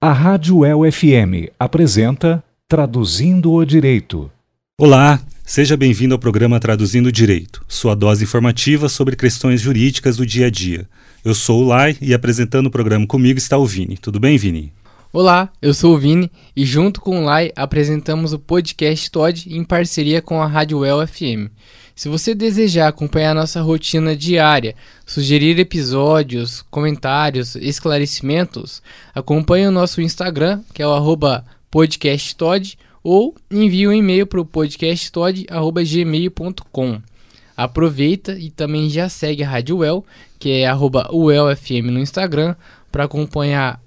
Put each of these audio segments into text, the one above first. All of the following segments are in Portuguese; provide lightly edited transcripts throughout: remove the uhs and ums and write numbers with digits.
A Rádio LFM apresenta Traduzindo o Direito. Olá, seja bem-vindo ao programa Traduzindo o Direito, sua dose informativa sobre questões jurídicas do dia a dia. Eu sou o Lai e apresentando o programa comigo está o Vini. Tudo bem, Vini? Olá, eu sou o Vini e junto com o Lai apresentamos o podcast Todd em parceria com a Rádio UEL FM. Se você desejar acompanhar nossa rotina diária, sugerir episódios, comentários, esclarecimentos, acompanhe o nosso Instagram, que é o @podcasttod, ou envie um e-mail para o podcasttod@gmail.com. Aproveita e também já segue a Rádio UEL, que é @UELFM no Instagram, para acompanhar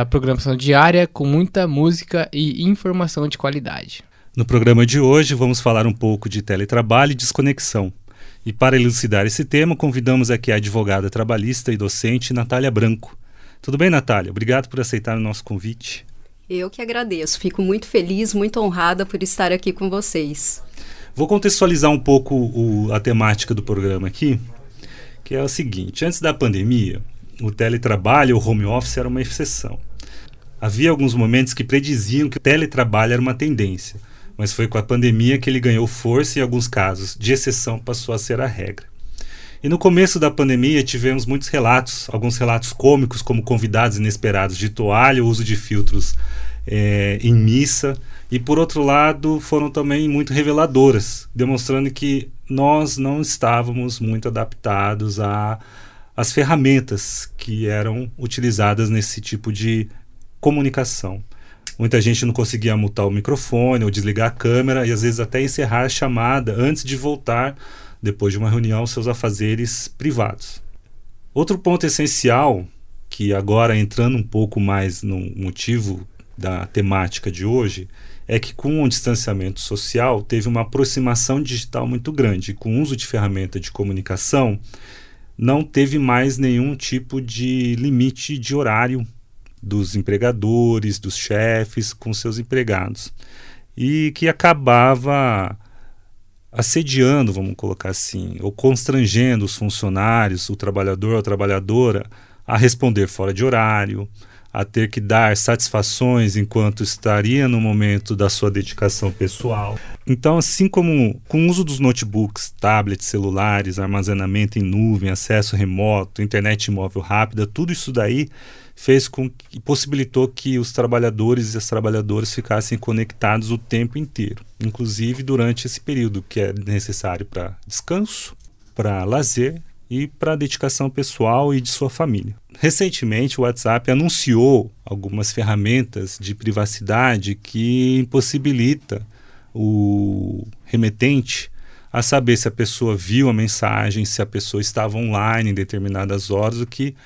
a programação diária com muita música e informação de qualidade. No programa de hoje vamos falar um pouco de teletrabalho e desconexão. E para elucidar esse tema, convidamos aqui a advogada trabalhista e docente Natália Branco. Tudo bem, Natália? Obrigado por aceitar o nosso convite. Eu que agradeço. Fico muito feliz, muito honrada por estar aqui com vocês. Vou contextualizar um pouco a temática do programa aqui, que é o seguinte. Antes da pandemia, o teletrabalho, o home office, era uma exceção. Havia alguns momentos que prediziam que o teletrabalho era uma tendência, mas foi com a pandemia que ele ganhou força e, em alguns casos, de exceção, passou a ser a regra. E no começo da pandemia tivemos muitos relatos, alguns relatos cômicos, como convidados inesperados de toalha, uso de filtros em missa, e, por outro lado, foram também muito reveladoras, demonstrando que nós não estávamos muito adaptados às ferramentas que eram utilizadas nesse tipo de comunicação. Muita gente não conseguia mutar o microfone ou desligar a câmera e às vezes até encerrar a chamada antes de voltar, depois de uma reunião, aos seus afazeres privados. Outro ponto essencial, que agora entrando um pouco mais no motivo da temática de hoje, é que com o distanciamento social teve uma aproximação digital muito grande. Com o uso de ferramenta de comunicação, não teve mais nenhum tipo de limite de horário dos empregadores, dos chefes, com seus empregados. E que acabava assediando, vamos colocar assim, ou constrangendo os funcionários, o trabalhador, a trabalhadora, a responder fora de horário, a ter que dar satisfações enquanto estaria no momento da sua dedicação pessoal. Então, assim como com o uso dos notebooks, tablets, celulares, armazenamento em nuvem, acesso remoto, internet móvel rápida, tudo isso daí fez com que possibilitou que os trabalhadores e as trabalhadoras ficassem conectados o tempo inteiro, inclusive durante esse período que é necessário para descanso, para lazer e para dedicação pessoal e de sua família. Recentemente, o WhatsApp anunciou algumas ferramentas de privacidade que impossibilita o remetente a saber se a pessoa viu a mensagem, se a pessoa estava online em determinadas horas, o que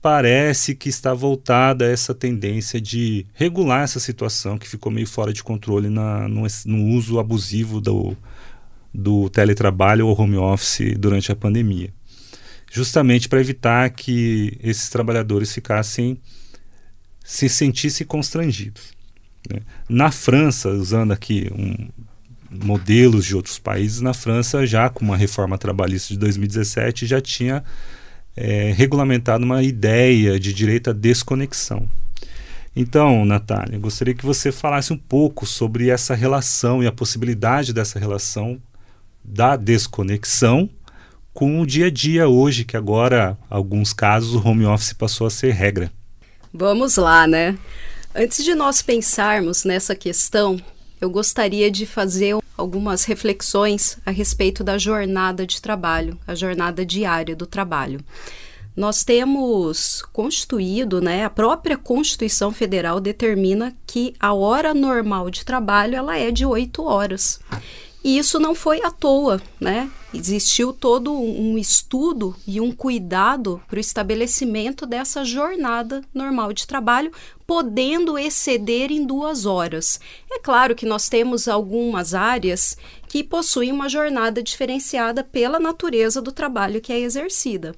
parece que está voltada a essa tendência de regular essa situação que ficou meio fora de controle no uso abusivo do teletrabalho ou home office durante a pandemia, justamente para evitar que esses trabalhadores se sentissem constrangidos, né? Na França, usando aqui modelos de outros países, na França já com uma reforma trabalhista de 2017 já tinha regulamentado uma ideia de direito à desconexão. Então, Natália, gostaria que você falasse um pouco sobre essa relação e a possibilidade dessa relação da desconexão com o dia a dia hoje, que agora, em alguns casos, o home office passou a ser regra. Vamos lá, né? Antes de nós pensarmos nessa questão, eu gostaria de fazer algumas reflexões a respeito da jornada de trabalho, a jornada diária do trabalho. Nós temos constituído, né, a própria Constituição Federal determina que a hora normal de trabalho ela é de 8 horas. E isso não foi à toa, né? Existiu todo um estudo e um cuidado para o estabelecimento dessa jornada normal de trabalho, podendo exceder em 2 horas. É claro que nós temos algumas áreas que possuem uma jornada diferenciada pela natureza do trabalho que é exercida.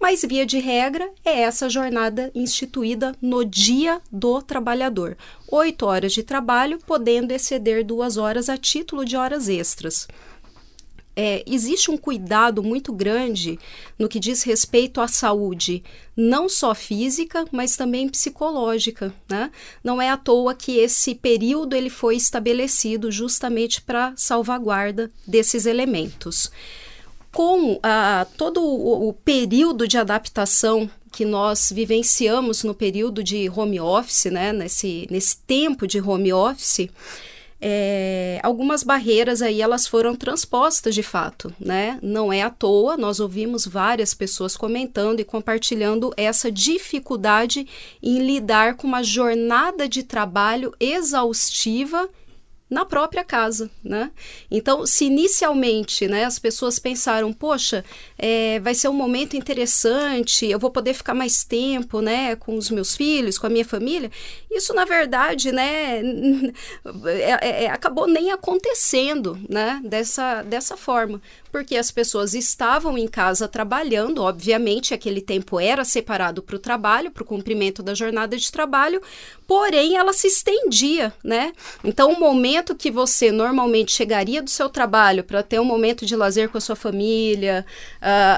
Mas, via de regra, é essa jornada instituída no dia do trabalhador. 8 horas de trabalho, podendo exceder 2 horas a título de horas extras. existe um cuidado muito grande no que diz respeito à saúde, não só física, mas também psicológica, né? Não é à toa que esse período ele foi estabelecido justamente para salvaguarda desses elementos. Com todo o período de adaptação que nós vivenciamos no período de home office, né? Nesse tempo de home office, algumas barreiras aí elas foram transpostas de fato, né? Não é à toa, nós ouvimos várias pessoas comentando e compartilhando essa dificuldade em lidar com uma jornada de trabalho exaustiva na própria casa, né? Então, se inicialmente, né, as pessoas pensaram, poxa, vai ser um momento interessante, eu vou poder ficar mais tempo, né, com os meus filhos, com a minha família, isso, na verdade, né, acabou nem acontecendo, né, dessa forma, porque as pessoas estavam em casa trabalhando, obviamente, aquele tempo era separado para o trabalho, para o cumprimento da jornada de trabalho, porém, ela se estendia, né? Então, o momento que você normalmente chegaria do seu trabalho para ter um momento de lazer com a sua família,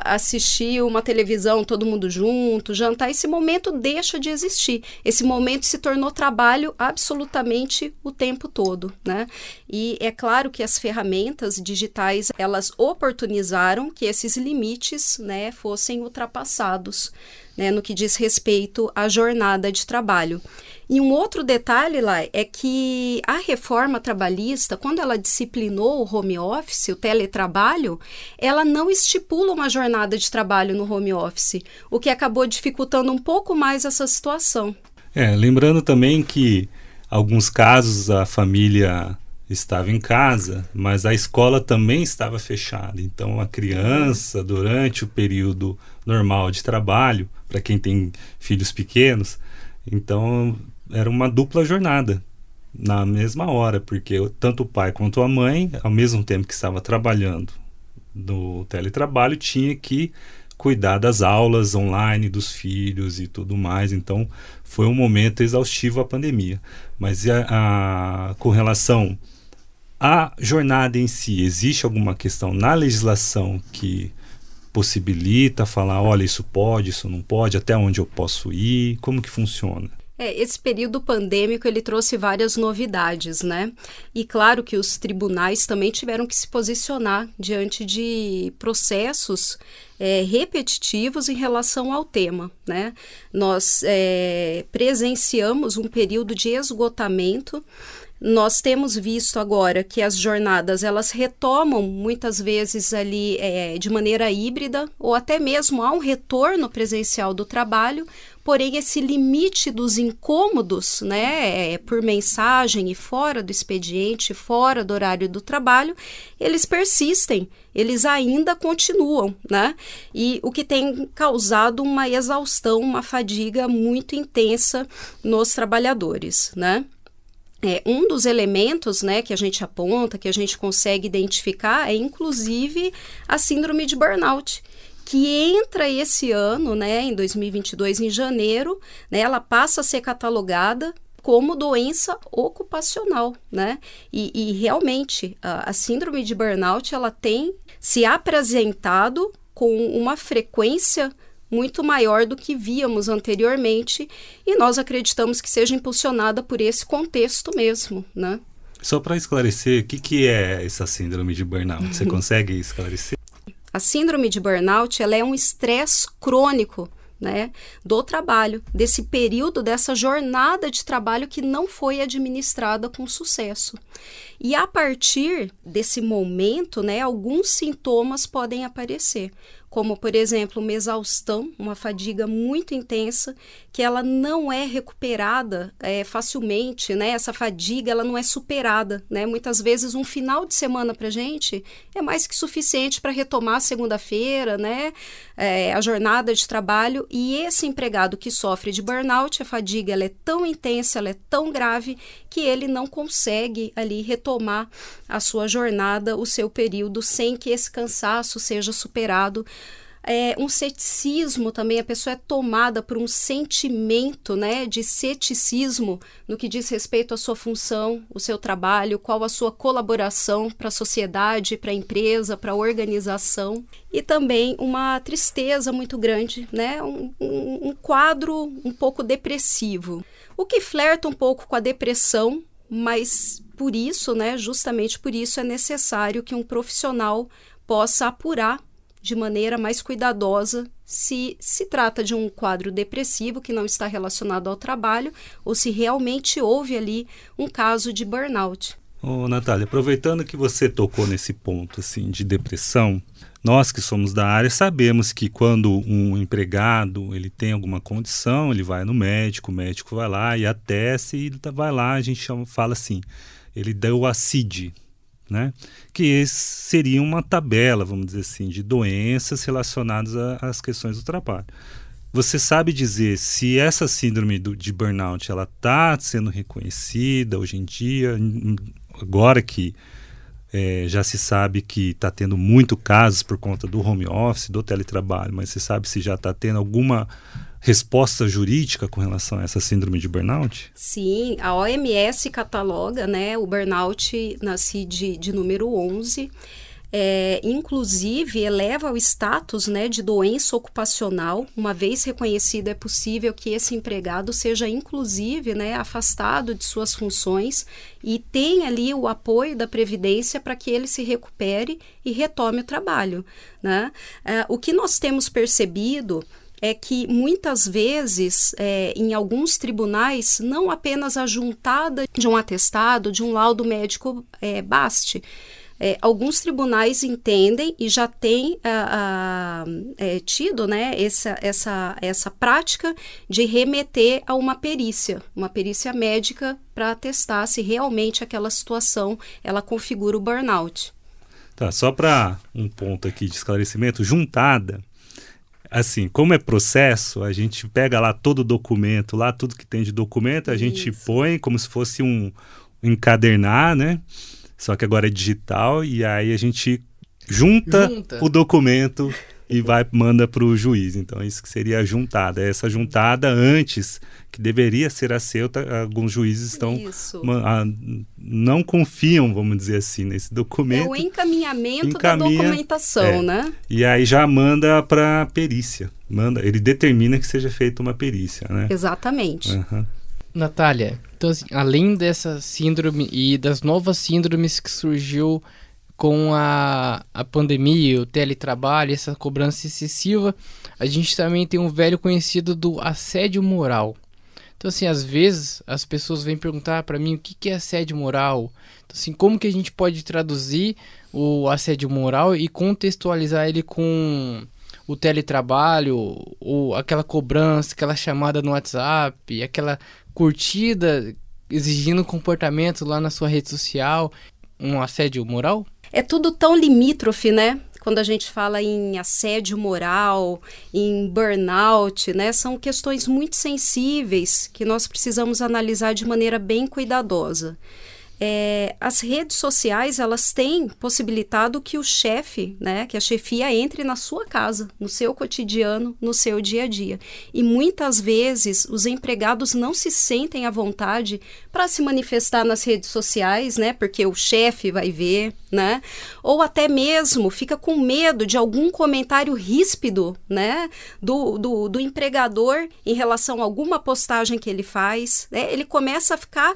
assistir uma televisão, todo mundo junto, jantar, esse momento deixa de existir. Esse momento se tornou trabalho absolutamente o tempo todo, né? E é claro que as ferramentas digitais, elas oportunizaram que esses limites, né, fossem ultrapassados, né, no que diz respeito à jornada de trabalho. E um outro detalhe lá é que a reforma trabalhista, quando ela disciplinou o home office, o teletrabalho, ela não estipula uma jornada de trabalho no home office, o que acabou dificultando um pouco mais essa situação. Lembrando também que, em alguns casos, a família estava em casa, mas a escola também estava fechada. Então, a criança, durante o período normal de trabalho, para quem tem filhos pequenos, então era uma dupla jornada na mesma hora, porque tanto o pai quanto a mãe, ao mesmo tempo que estava trabalhando no teletrabalho, tinha que cuidar das aulas online dos filhos e tudo mais. Então, foi um momento exaustivo a pandemia. Mas com relação à jornada em si, existe alguma questão na legislação que possibilita falar, olha, isso pode, isso não pode, até onde eu posso ir, como que funciona? Esse período pandêmico, ele trouxe várias novidades, né? E claro que os tribunais também tiveram que se posicionar diante de processos repetitivos em relação ao tema, né? Nós presenciamos um período de esgotamento. Nós temos visto agora que as jornadas, elas retomam muitas vezes ali de maneira híbrida, ou até mesmo há um retorno presencial do trabalho, porém esse limite dos incômodos, né, por mensagem e fora do expediente, fora do horário do trabalho, eles persistem, eles ainda continuam, né? E o que tem causado uma exaustão, uma fadiga muito intensa nos trabalhadores, né? Um dos elementos, né, que a gente aponta, que a gente consegue identificar, é inclusive a síndrome de burnout, que entra esse ano, né, em 2022, em janeiro, né, ela passa a ser catalogada como doença ocupacional, né? E realmente, a síndrome de burnout, ela tem se apresentado com uma frequência muito maior do que víamos anteriormente, e nós acreditamos que seja impulsionada por esse contexto mesmo, né? Só para esclarecer, o que é essa síndrome de burnout? Você consegue esclarecer? A síndrome de burnout, ela é um estresse crônico, né, do trabalho, desse período, dessa jornada de trabalho que não foi administrada com sucesso. E a partir desse momento, né, alguns sintomas podem aparecer, como, por exemplo, uma exaustão, uma fadiga muito intensa, que ela não é recuperada facilmente, né? Essa fadiga, ela não é superada, né? Muitas vezes, um final de semana para a gente é mais que suficiente para retomar segunda-feira, né, a jornada de trabalho. E esse empregado que sofre de burnout, a fadiga, ela é tão intensa, ela é tão grave, que ele não consegue ali retomar a sua jornada, o seu período, sem que esse cansaço seja superado um ceticismo também, a pessoa é tomada por um sentimento, né, de ceticismo no que diz respeito à sua função, o seu trabalho, qual a sua colaboração para a sociedade, para a empresa, para a organização, e também uma tristeza muito grande, né, um quadro um pouco depressivo, o que flerta um pouco com a depressão, mas por isso, né, justamente por isso é necessário que um profissional possa apurar de maneira mais cuidadosa se se trata de um quadro depressivo que não está relacionado ao trabalho ou se realmente houve ali um caso de burnout. Ô, Natália, aproveitando que você tocou nesse ponto assim, de depressão, nós que somos da área sabemos que quando um empregado ele tem alguma condição, ele vai no médico, o médico vai lá e atesta e vai lá, a gente fala assim, ele deu a CID, né? Que seria uma tabela, vamos dizer assim, de doenças relacionadas às questões do trabalho. Você sabe dizer se essa síndrome de burnout ela está sendo reconhecida hoje em dia, agora que já se sabe que está tendo muito casos por conta do home office, do teletrabalho, mas você sabe se já está tendo alguma resposta jurídica com relação a essa síndrome de burnout? Sim, a OMS cataloga, né, o burnout na CID de número 11, inclusive eleva o status, né, de doença ocupacional. Uma vez reconhecido, é possível que esse empregado seja, inclusive, né, afastado de suas funções e tenha ali o apoio da Previdência para que ele se recupere e retome o trabalho, né? O que nós temos percebido é que muitas vezes, em alguns tribunais, não apenas a juntada de um atestado, de um laudo médico baste. Alguns tribunais entendem e já têm tido, né, essa prática de remeter a uma perícia médica para atestar se realmente aquela situação ela configura o burnout. Tá, só para um ponto aqui de esclarecimento, juntada, assim, como é processo, a gente pega lá todo o documento, lá tudo que tem de documento, a gente põe como se fosse um encadernar, né? Só que agora é digital e aí a gente junta o documento e manda para o juiz. Então, isso que seria a juntada. Essa juntada antes, que deveria ser aceita, alguns juízes estão não confiam, vamos dizer assim, nesse documento. É o encaminhamento da documentação, né? E aí já manda para a perícia. Ele determina que seja feita uma perícia, né? Exatamente. Uhum. Natália, então, assim, além dessa síndrome e das novas síndromes que surgiu com a pandemia, o teletrabalho, essa cobrança excessiva, a gente também tem um velho conhecido do assédio moral. Então, assim, às vezes as pessoas vêm perguntar para mim o que é assédio moral. Então, assim, como que a gente pode traduzir o assédio moral e contextualizar ele com o teletrabalho, ou aquela cobrança, aquela chamada no WhatsApp, aquela curtida exigindo comportamento lá na sua rede social, um assédio moral? É tudo tão limítrofe, né? Quando a gente fala em assédio moral, em burnout, né, são questões muito sensíveis que nós precisamos analisar de maneira bem cuidadosa. As redes sociais, elas têm possibilitado que o chefe, né, que a chefia entre na sua casa, no seu cotidiano, no seu dia a dia. E muitas vezes os empregados não se sentem à vontade para se manifestar nas redes sociais, né, porque o chefe vai ver, né, ou até mesmo fica com medo de algum comentário ríspido, né, do empregador em relação a alguma postagem que ele faz, né, ele começa a ficar,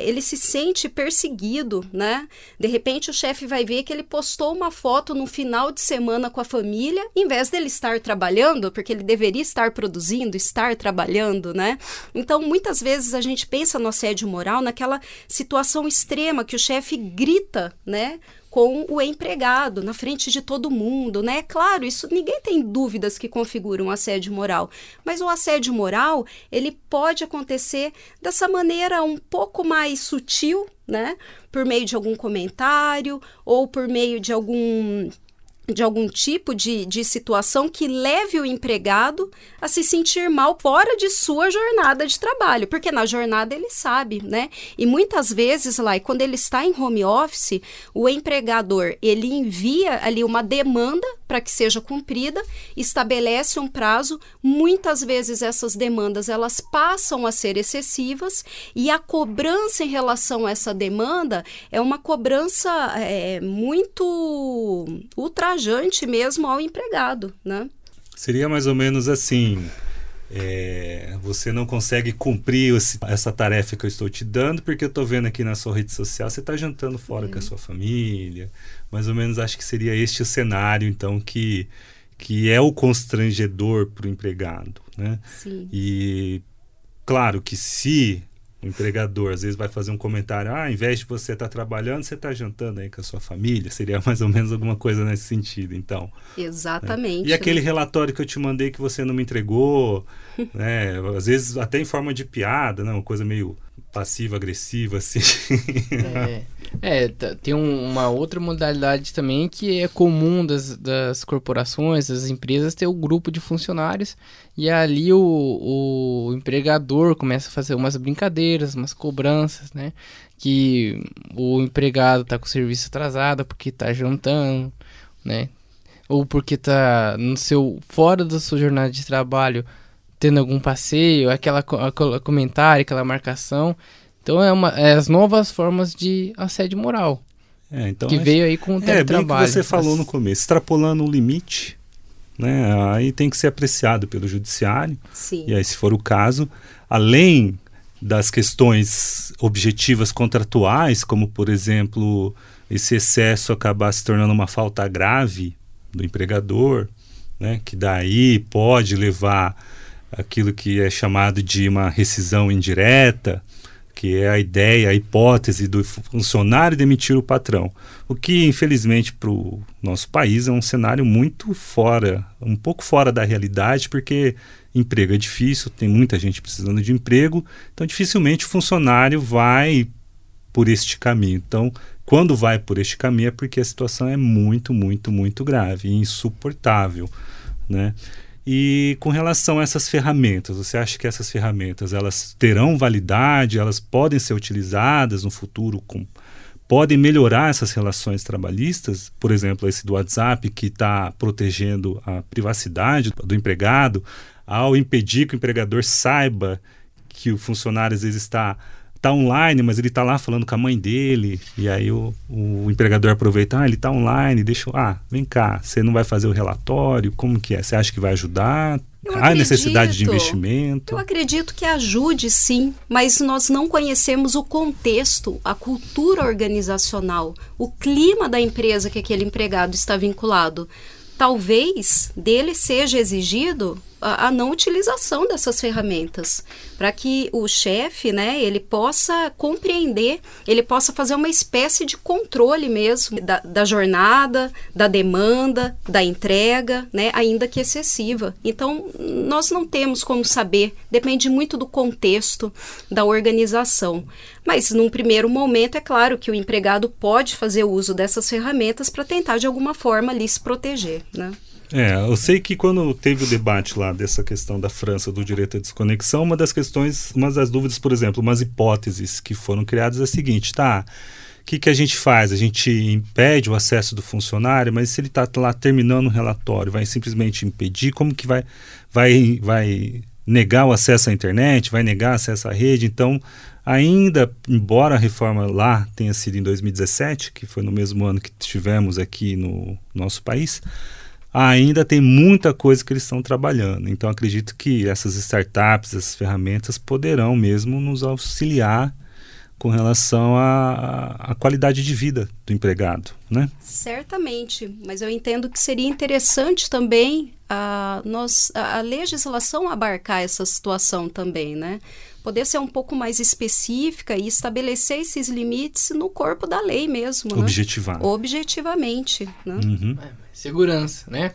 ele se sente perseguido, né? De repente o chefe vai ver que ele postou uma foto no final de semana com a família, em vez dele estar trabalhando, porque ele deveria estar produzindo, estar trabalhando, né? Então, muitas vezes a gente pensa no assédio moral naquela situação extrema que o chefe grita, né, com o empregado, na frente de todo mundo, né? Claro, isso ninguém tem dúvidas que configura um assédio moral, mas o assédio moral, ele pode acontecer dessa maneira um pouco mais sutil, né? Por meio de algum comentário ou por meio de algum de algum tipo de situação que leve o empregado a se sentir mal fora de sua jornada de trabalho, porque na jornada ele sabe, né? E muitas vezes lá, e quando ele está em home office, o empregador, ele envia ali uma demanda para que seja cumprida, estabelece um prazo, muitas vezes essas demandas, elas passam a ser excessivas, e a cobrança em relação a essa demanda é uma cobrança muito ultrapassada mesmo ao empregado, né? Seria mais ou menos assim, você não consegue cumprir essa tarefa que eu estou te dando, porque eu estou vendo aqui na sua rede social, você está jantando fora com a sua família, mais ou menos acho que seria este o cenário, então, que é o constrangedor para o empregado, né? Sim. E claro que se o empregador, às vezes, vai fazer um comentário, ao invés de você estar trabalhando, você está jantando aí com a sua família. Seria mais ou menos alguma coisa nesse sentido, então. Exatamente. Né? E aquele relatório que eu te mandei que você não me entregou, né? Às vezes, até em forma de piada, né? Uma coisa meio passiva-agressiva, assim. Tem uma outra modalidade também que é comum das corporações, das empresas, ter o grupo de funcionários e ali o empregador começa a fazer umas brincadeiras, umas cobranças, né? Que o empregado tá com o serviço atrasado porque tá jantando, né? Ou porque tá fora da sua jornada de trabalho tendo algum passeio, aquela comentário, aquela marcação. Então, é as novas formas de assédio moral, então que veio aí com o teletrabalho. É, bem que você falou no começo, extrapolando o limite, né? Aí tem que ser apreciado pelo judiciário. Sim. E aí, se for o caso, além das questões objetivas contratuais, como, por exemplo, esse excesso acabar se tornando uma falta grave do empregador, né? Que daí pode levar aquilo que é chamado de uma rescisão indireta, que é a ideia, a hipótese do funcionário demitir o patrão. O que, infelizmente, para o nosso país é um cenário muito fora, um pouco fora da realidade, porque emprego é difícil, tem muita gente precisando de emprego, então dificilmente o funcionário vai por este caminho. Então, quando vai por este caminho é porque a situação é muito, muito, muito grave e insuportável, né? E com relação a essas ferramentas, você acha que essas ferramentas, elas terão validade, elas podem ser utilizadas no futuro, podem melhorar essas relações trabalhistas? Por exemplo, esse do WhatsApp que está protegendo a privacidade do empregado, ao impedir que o empregador saiba que o funcionário às vezes está online, mas ele está lá falando com a mãe dele, e aí o empregador aproveita, ele está online, vem cá, você não vai fazer o relatório, como que é? Você acha que vai ajudar? Há necessidade de investimento? Eu acredito que ajude, sim, mas nós não conhecemos o contexto, a cultura organizacional, o clima da empresa que aquele empregado está vinculado. Talvez dele seja exigido a não utilização dessas ferramentas, para que o chefe, né, ele possa compreender, ele possa fazer uma espécie de controle mesmo da jornada, da demanda, da entrega, né, ainda que excessiva. Então, nós não temos como saber, depende muito do contexto da organização. Mas, num primeiro momento, é claro que o empregado pode fazer uso dessas ferramentas para tentar, de alguma forma, ali se proteger, né? Eu sei que quando teve o debate lá dessa questão da França do direito à desconexão, uma das dúvidas, por exemplo, umas hipóteses que foram criadas é a seguinte, o que a gente faz? A gente impede o acesso do funcionário, mas se ele está lá terminando o relatório, vai simplesmente impedir? Como que vai negar o acesso à internet? Vai negar acesso à rede? Então, ainda, embora a reforma lá tenha sido em 2017, que foi no mesmo ano que tivemos aqui no nosso país, ainda tem muita coisa que eles estão trabalhando. Então, acredito que essas startups, essas ferramentas, poderão mesmo nos auxiliar com relação à qualidade de vida do empregado, né? Certamente, mas eu entendo que seria interessante também a legislação abarcar essa situação também, né? Poder ser um pouco mais específica e estabelecer esses limites no corpo da lei mesmo, né? Objetivamente, né? Uhum. Segurança, né?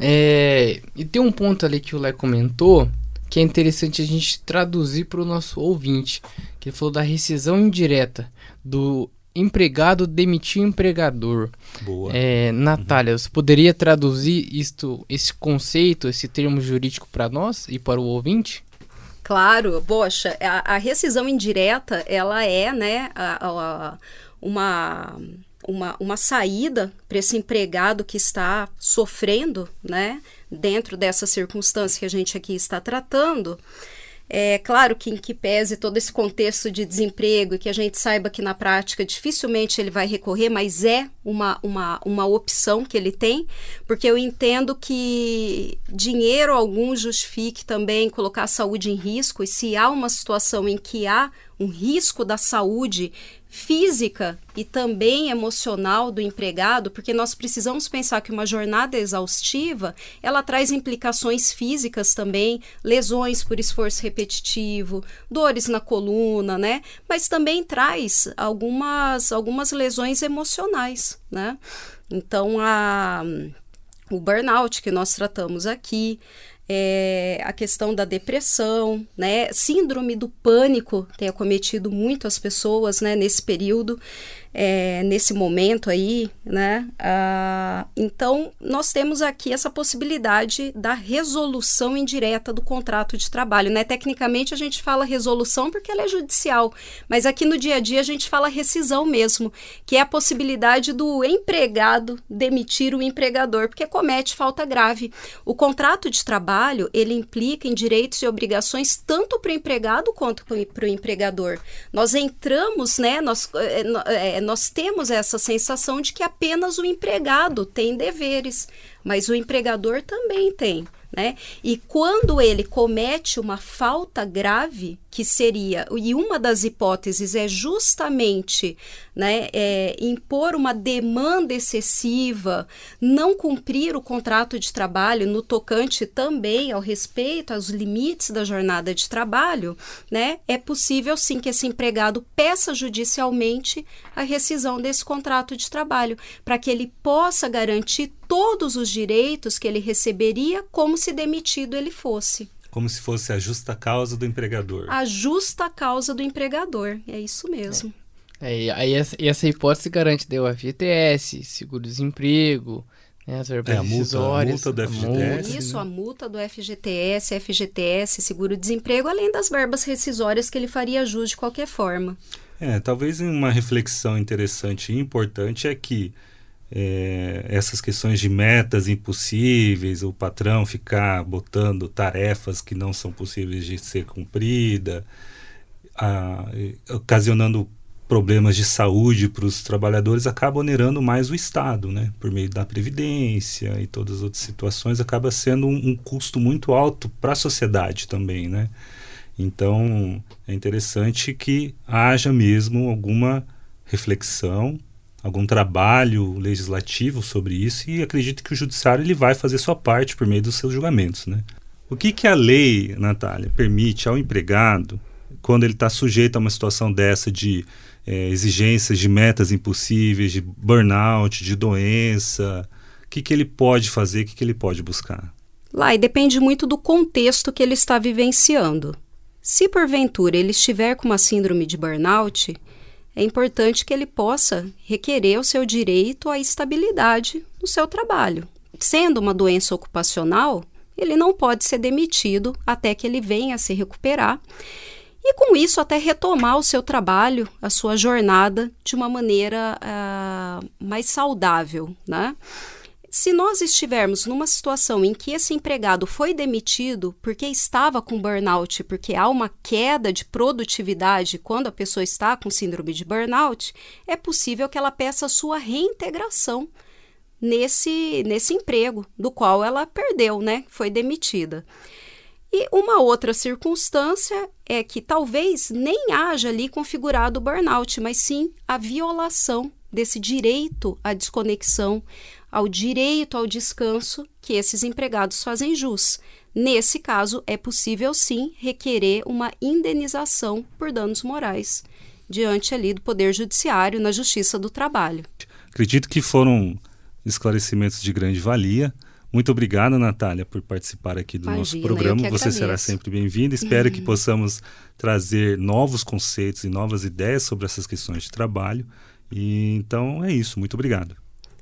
E tem um ponto ali que o Lé comentou que é interessante a gente traduzir para o nosso ouvinte, que ele falou da rescisão indireta, do empregado demitir empregador. Boa. Natália, você poderia traduzir esse conceito, esse termo jurídico para nós e para o ouvinte? Claro, poxa, a rescisão indireta, ela é, né, uma saída para esse empregado que está sofrendo, né, dentro dessa circunstância que a gente aqui está tratando. É claro que em que pese todo esse contexto de desemprego e que a gente saiba que na prática dificilmente ele vai recorrer, mas é uma opção que ele tem, porque eu entendo que dinheiro algum justifique também colocar a saúde em risco, e se há uma situação em que há um risco da saúde física e também emocional do empregado, porque nós precisamos pensar que uma jornada exaustiva, ela traz implicações físicas também, lesões por esforço repetitivo, dores na coluna, né? Mas também traz algumas lesões emocionais, né? Então, o burnout que nós tratamos aqui, a questão da depressão, né? Síndrome do pânico tem acometido muito as pessoas, né, nesse período, nesse momento aí, né? Então, nós temos aqui essa possibilidade da resolução indireta do contrato de trabalho, né? Tecnicamente, a gente fala resolução porque ela é judicial, mas aqui no dia a dia a gente fala rescisão mesmo, que é a possibilidade do empregado demitir o empregador, porque comete falta grave. O contrato de trabalho, ele implica em direitos e obrigações tanto para o empregado quanto para o empregador. Nós entramos, né, nós temos essa sensação de que apenas o empregado tem deveres, mas o empregador também tem, né? E quando ele comete uma falta grave, que seria, e uma das hipóteses é justamente, né, impor uma demanda excessiva, não cumprir o contrato de trabalho no tocante também ao respeito aos limites da jornada de trabalho, né, é possível sim que esse empregado peça judicialmente a rescisão desse contrato de trabalho, para que ele possa garantir todos os direitos que ele receberia como se demitido ele fosse. Como se fosse a justa causa do empregador. A justa causa do empregador, é isso mesmo. Aí essa hipótese garante o FGTS, seguro-desemprego, né, as verbas decisórias. A multa do FGTS. Isso, né? A multa do FGTS, seguro-desemprego, além das verbas rescisórias que ele faria jus de qualquer forma. Talvez uma reflexão interessante e importante é que essas questões de metas impossíveis, o patrão ficar botando tarefas que não são possíveis de ser cumpridas, ocasionando problemas de saúde para os trabalhadores, acaba onerando mais o Estado, né? Por meio da Previdência e todas as outras situações, acaba sendo um custo muito alto para a sociedade também, né? Então, é interessante que haja mesmo alguma reflexão, algum trabalho legislativo sobre isso, e acredito que o judiciário ele vai fazer sua parte por meio dos seus julgamentos, né? O que a lei, Natália, permite ao empregado quando ele está sujeito a uma situação dessa de exigências, de metas impossíveis, de burnout, de doença? O que ele pode fazer, o que ele pode buscar? Lá, e depende muito do contexto que ele está vivenciando. Se porventura ele estiver com uma síndrome de burnout, é importante que ele possa requerer o seu direito à estabilidade no seu trabalho. Sendo uma doença ocupacional, ele não pode ser demitido até que ele venha a se recuperar e, com isso, até retomar o seu trabalho, a sua jornada, de uma maneira mais saudável, né? Se nós estivermos numa situação em que esse empregado foi demitido porque estava com burnout, porque há uma queda de produtividade quando a pessoa está com síndrome de burnout, é possível que ela peça sua reintegração nesse emprego do qual ela perdeu, né? Foi demitida. E uma outra circunstância é que talvez nem haja ali configurado o burnout, mas sim a violação desse direito à desconexão, ao direito ao descanso que esses empregados fazem jus. Nesse caso, é possível sim requerer uma indenização por danos morais diante ali do Poder Judiciário na Justiça do Trabalho. Acredito que foram esclarecimentos de grande valia. Muito obrigado, Natália, por participar aqui do nosso programa. Você será sempre bem-vinda. Espero que possamos trazer novos conceitos e novas ideias sobre essas questões de trabalho. E, então é isso, muito obrigado.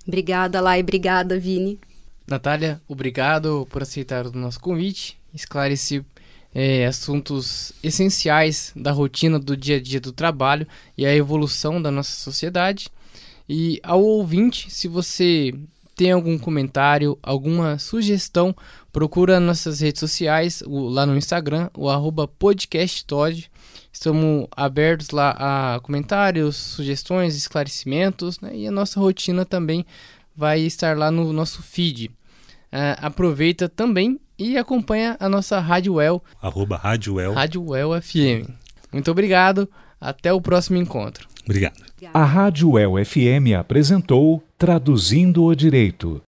Obrigada, Lai, obrigada, Vini. Natália, obrigado por aceitar o nosso convite, esclarecer assuntos essenciais da rotina do dia a dia do trabalho e a evolução da nossa sociedade. E ao ouvinte, se você tem algum comentário, alguma sugestão, procura nossas redes sociais, lá no Instagram, o @podcasttod. Estamos abertos lá a comentários, sugestões, esclarecimentos, né? E a nossa rotina também vai estar lá no nosso feed. Aproveita também e acompanha a nossa Rádio UEL. @Rádio UEL. Rádio UEL FM. Muito obrigado, até o próximo encontro. Obrigado. A Rádio UEL FM apresentou Traduzindo o Direito.